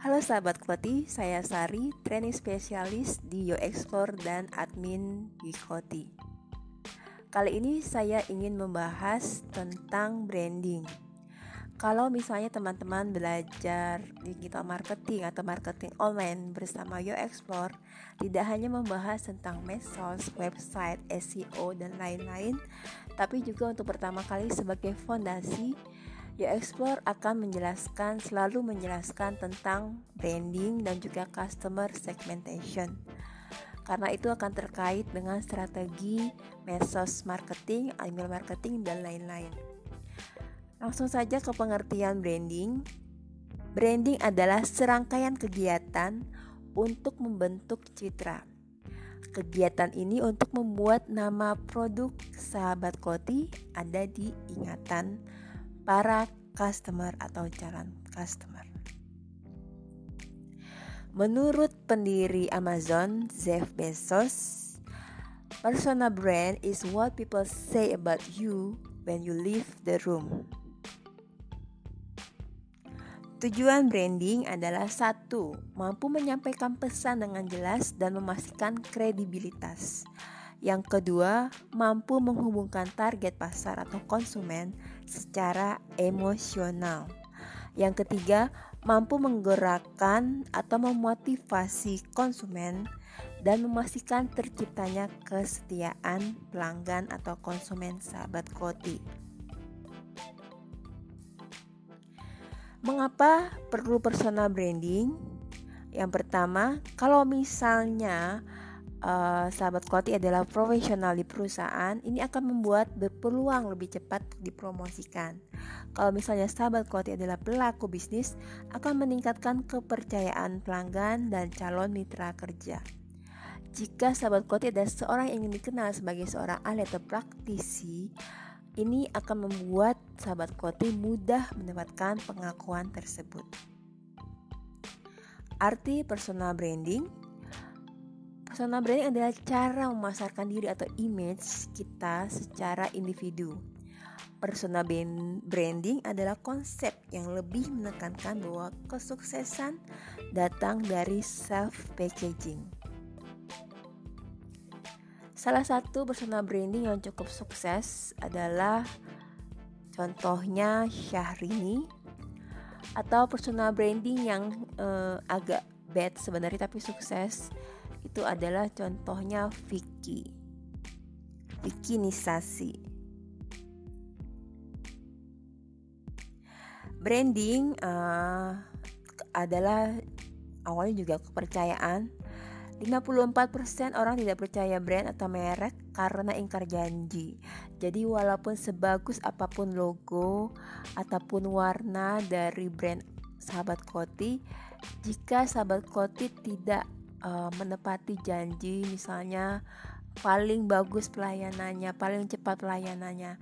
Halo sahabat KOTI, saya Sari, trainee spesialis di YouExplore dan admin di KOTI. Kali ini saya ingin membahas tentang branding. Kalau misalnya teman-teman belajar digital marketing atau marketing online bersama YouExplore, tidak hanya membahas tentang medsos, website, SEO, dan lain-lain, tapi juga untuk pertama kali sebagai fondasi, YouExplore akan selalu menjelaskan tentang branding dan juga customer segmentation. Karena itu akan terkait dengan strategi medsos marketing, email marketing, dan lain-lain. Langsung saja ke pengertian branding. Branding adalah serangkaian kegiatan untuk membentuk citra. Kegiatan ini untuk membuat nama produk sahabat KOTI ada di ingatan para customer atau calon customer. Menurut pendiri Amazon, Jeff Bezos, persona brand is what people say about you when you leave the room. Tujuan branding adalah 1. Mampu menyampaikan pesan dengan jelas dan memastikan kredibilitas. Yang kedua, mampu menghubungkan target pasar atau konsumen secara emosional. Yang ketiga, mampu menggerakkan atau memotivasi konsumen dan memastikan terciptanya kesetiaan pelanggan atau konsumen sahabat KOTI. Mengapa perlu personal branding? Yang pertama, kalau misalnya sahabat KOTI adalah profesional di perusahaan, ini akan membuat berpeluang lebih cepat dipromosikan. Kalau misalnya sahabat KOTI adalah pelaku bisnis, akan meningkatkan kepercayaan pelanggan dan calon mitra kerja. Jika sahabat KOTI adalah seorang yang ingin dikenal sebagai seorang ahli atau praktisi, ini akan membuat sahabat KOTI mudah mendapatkan pengakuan tersebut. Arti personal branding. Personal branding adalah cara memasarkan diri atau image kita secara individu. Personal branding adalah konsep yang lebih menekankan bahwa kesuksesan datang dari self-packaging. Salah satu personal branding yang cukup sukses adalah contohnya Syahrini, atau personal branding yang agak bad sebenarnya tapi sukses. Itu adalah contohnya Vicky Nisasi. Branding adalah awalnya juga kepercayaan. 54% orang tidak percaya brand atau merek karena ingkar janji. Jadi walaupun sebagus apapun logo ataupun warna dari brand sahabat KOTI, jika sahabat KOTI tidak menepati janji, misalnya paling bagus pelayanannya, paling cepat pelayanannya,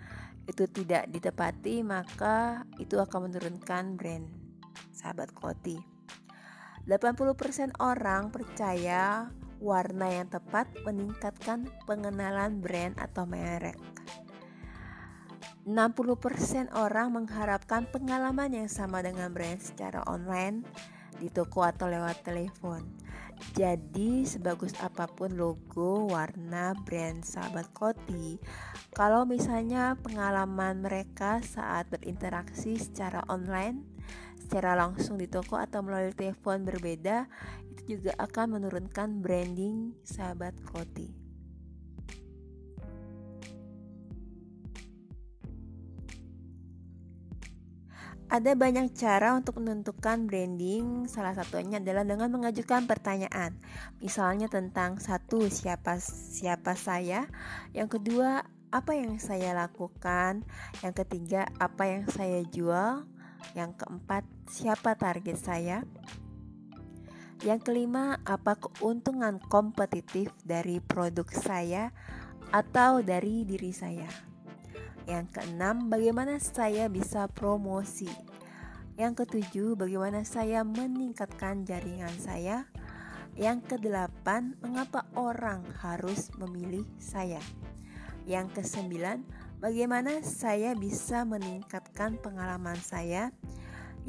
itu tidak ditepati, maka itu akan menurunkan brand sahabat KOTI. 80% orang percaya warna yang tepat meningkatkan pengenalan brand atau merek. 60% orang mengharapkan pengalaman yang sama dengan brand secara online, di toko atau lewat telepon. Jadi sebagus apapun logo, warna, brand sahabat KOTI, kalau misalnya pengalaman mereka saat berinteraksi secara online, secara langsung di toko atau melalui telepon berbeda, itu juga akan menurunkan branding sahabat KOTI. Ada banyak cara untuk menentukan branding, salah satunya adalah dengan mengajukan pertanyaan. Misalnya tentang 1, siapa saya? Yang kedua, apa yang saya lakukan? Yang ketiga, apa yang saya jual? Yang keempat, siapa target saya? Yang kelima, apa keuntungan kompetitif dari produk saya atau dari diri saya? Yang keenam, bagaimana saya bisa promosi? Yang ketujuh, bagaimana saya meningkatkan jaringan saya? Yang kedelapan, mengapa orang harus memilih saya? Yang kesembilan, bagaimana saya bisa meningkatkan pengalaman saya?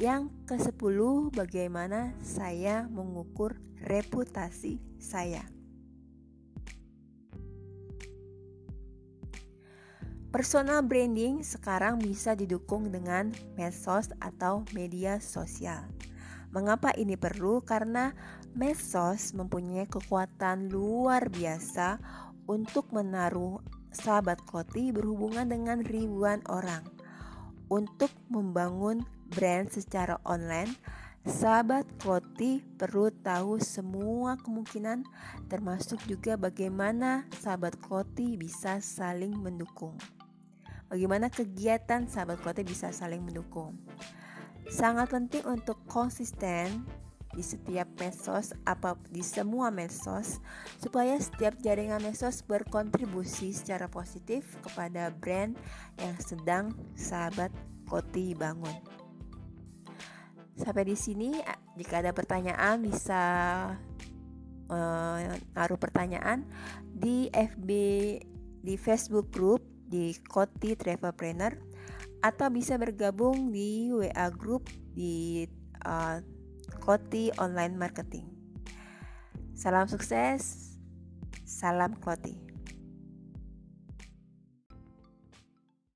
Yang ke-10, bagaimana saya mengukur reputasi saya. Personal branding sekarang bisa didukung dengan medsos atau media sosial. Mengapa ini perlu? Karena medsos mempunyai kekuatan luar biasa untuk menaruh sahabat KOTI berhubungan dengan ribuan orang. Untuk membangun brand secara online, sahabat KOTI perlu tahu semua kemungkinan, termasuk juga bagaimana sahabat KOTI bisa saling mendukung. Bagaimana kegiatan sahabat KOTI bisa saling mendukung. Sangat penting untuk konsisten di setiap medsos, di semua medsos, supaya setiap jaringan medsos berkontribusi secara positif kepada brand yang sedang sahabat KOTI bangun. Sampai di sini, jika ada pertanyaan bisa naruh pertanyaan di FB, di Facebook group di KOTI Travelpreneur, atau bisa bergabung di WA group di KOTI Online Marketing. Salam sukses, salam KOTI.